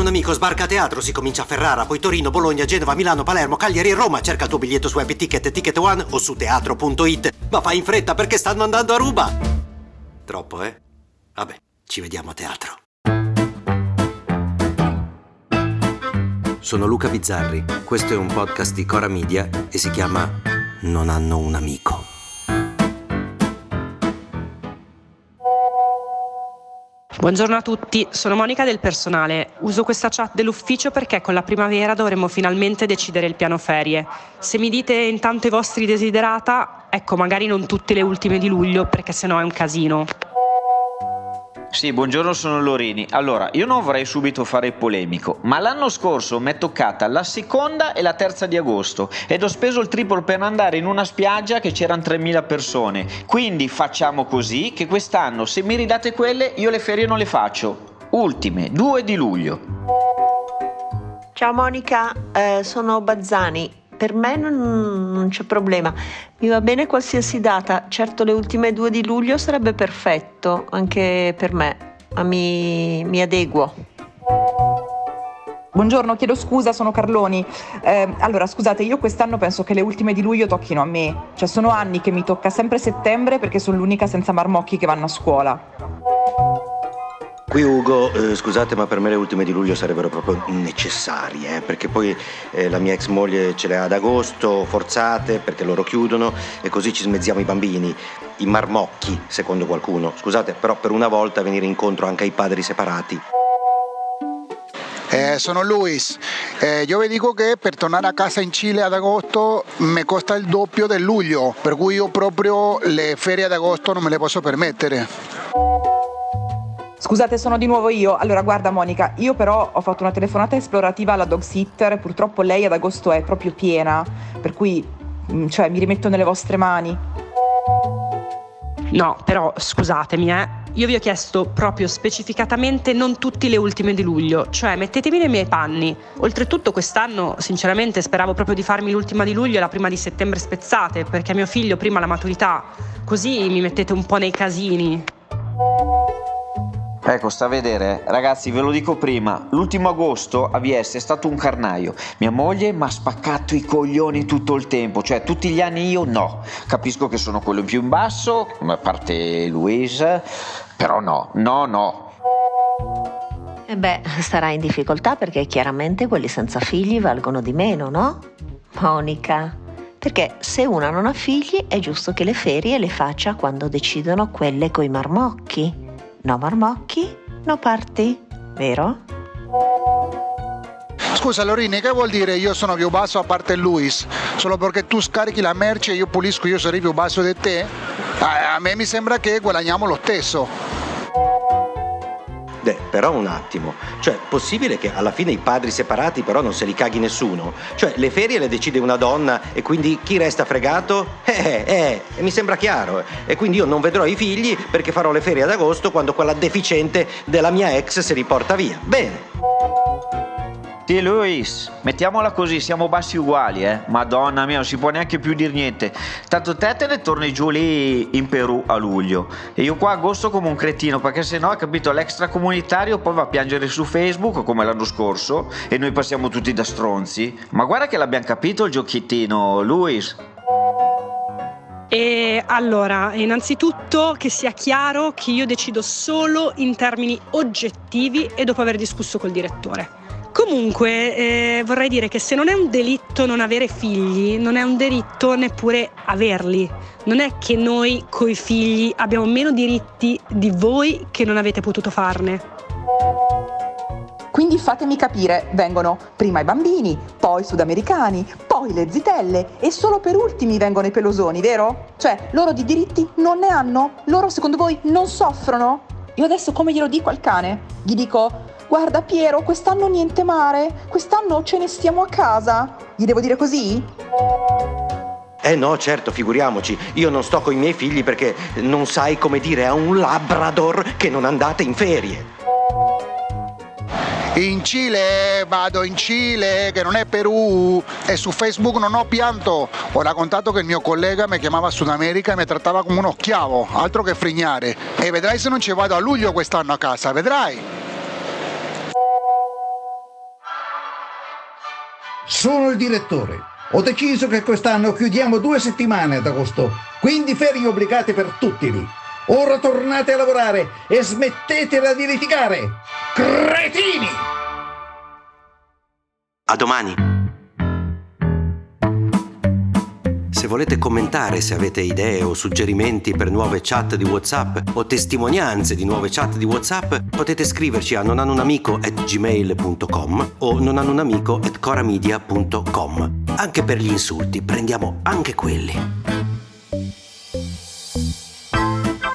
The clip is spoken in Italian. hanno un amico sbarca a teatro, si comincia a Ferrara, poi Torino, Bologna, Genova, Milano, Palermo, Cagliari e Roma. Cerca il tuo biglietto su Webticket e TicketOne o su teatro.it. Ma fai in fretta perché stanno andando a ruba! Troppo, eh? Vabbè, ci vediamo a teatro. Sono Luca Bizzarri, questo è un podcast di Cora Media e si chiama Non hanno un amico. Buongiorno a tutti, sono Monica del personale. Uso questa chat dell'ufficio perché con la primavera dovremmo finalmente decidere il piano ferie. Se mi dite intanto i vostri desiderata, ecco, magari non tutte le ultime di luglio perché sennò è un casino. Sì, buongiorno, sono Lorini. Allora, io non vorrei subito fare polemico, ma l'anno scorso mi è toccata la seconda e la terza di agosto ed ho speso il triplo per andare in una spiaggia che c'erano 3.000 persone. Quindi facciamo così che quest'anno, se mi ridate quelle, io le ferie non le faccio. Ultime, 2 di luglio. Ciao Monica, sono Bazzani. Per me non c'è problema, mi va bene qualsiasi data, certo le ultime 2 di luglio sarebbe perfetto anche per me, ma mi adeguo. Buongiorno, chiedo scusa, sono Carloni. Allora, scusate, io quest'anno penso che le ultime di luglio tocchino a me, cioè sono anni che mi tocca sempre settembre perché sono l'unica senza marmocchi che vanno a scuola. Qui Ugo, scusate ma per me le ultime di luglio sarebbero proprio necessarie, perché poi la mia ex moglie ce le ha ad agosto, forzate perché loro chiudono e così ci smezziamo i bambini, i marmocchi secondo qualcuno. Scusate, però per una volta venire incontro anche ai padri separati. Sono Luis, io vi dico che per tornare a casa in Cile ad agosto mi costa il doppio del luglio, per cui io proprio le ferie ad agosto non me le posso permettere. Scusate, sono di nuovo io. Allora, guarda Monica, io però ho fatto una telefonata esplorativa alla dog sitter, purtroppo lei ad agosto è proprio piena, per cui cioè mi rimetto nelle vostre mani. No, però scusatemi, io vi ho chiesto proprio specificatamente non tutti le ultime di luglio, cioè mettetemi nei miei panni. Oltretutto quest'anno, sinceramente, speravo proprio di farmi l'ultima di luglio e la prima di settembre spezzate, perché mio figlio prima la maturità, così mi mettete un po' nei casini. Ecco, sta a vedere, ragazzi, ve lo dico prima, l'ultimo agosto a Vieste è stato un carnaio, mia moglie mi ha spaccato i coglioni tutto il tempo, cioè tutti gli anni io no, capisco che sono quello in più in basso, a parte Luisa, però no. E beh, sarà in difficoltà perché chiaramente quelli senza figli valgono di meno, no? Monica, perché se una non ha figli è giusto che le ferie le faccia quando decidono quelle coi marmocchi. No marmocchi, no party, vero? Scusa Lorini, che vuol dire io sono più basso a parte Luis? Solo perché tu scarichi la merce e io pulisco, io sarei più basso di te? A me mi sembra che guadagniamo lo stesso. Però un attimo, cioè possibile che alla fine i padri separati però non se li caghi nessuno? Cioè le ferie le decide una donna e quindi chi resta fregato? Mi sembra chiaro. E quindi io non vedrò i figli perché farò le ferie ad agosto quando quella deficiente della mia ex si riporta via. Bene. Sì Luis, mettiamola così, siamo bassi uguali, Madonna mia, non si può neanche più dir niente. Tanto te ne torni giù lì in Perù a luglio e io qua a agosto come un cretino, perché se no, capito, l'extracomunitario poi va a piangere su Facebook come l'anno scorso e noi passiamo tutti da stronzi. Ma guarda che l'abbiamo capito il giochettino, Luis. E allora, innanzitutto che sia chiaro che io decido solo in termini oggettivi e dopo aver discusso col direttore. Comunque vorrei dire che se non è un delitto non avere figli, non è un delitto neppure averli. Non è che noi coi figli abbiamo meno diritti di voi che non avete potuto farne. Quindi fatemi capire, vengono prima i bambini, poi i sudamericani, poi le zitelle e solo per ultimi vengono i pelosoni, vero? Cioè loro di diritti non ne hanno? Loro secondo voi non soffrono? Io adesso come glielo dico al cane? Gli dico: guarda Piero, quest'anno niente mare, quest'anno ce ne stiamo a casa. Gli devo dire così? No, certo, figuriamoci. Io non sto con i miei figli perché non sai come dire a un labrador che non andate in ferie. In Cile, vado in Cile, che non è Perù, e su Facebook non ho pianto. Ho raccontato che il mio collega mi chiamava Sud America e mi trattava come uno schiavo, altro che frignare. E vedrai se non ci vado a luglio quest'anno a casa, vedrai. Sono il direttore. Ho deciso che quest'anno chiudiamo 2 settimane ad agosto, quindi ferie obbligate per tutti lì. Ora tornate a lavorare e smettetela di litigare. Cretini! A domani! Se volete commentare, se avete idee o suggerimenti per nuove chat di WhatsApp o testimonianze di nuove chat di WhatsApp, potete scriverci a nonhannounamico@gmail.com o nonhannounamico@coramedia.com. Anche per gli insulti, prendiamo anche quelli.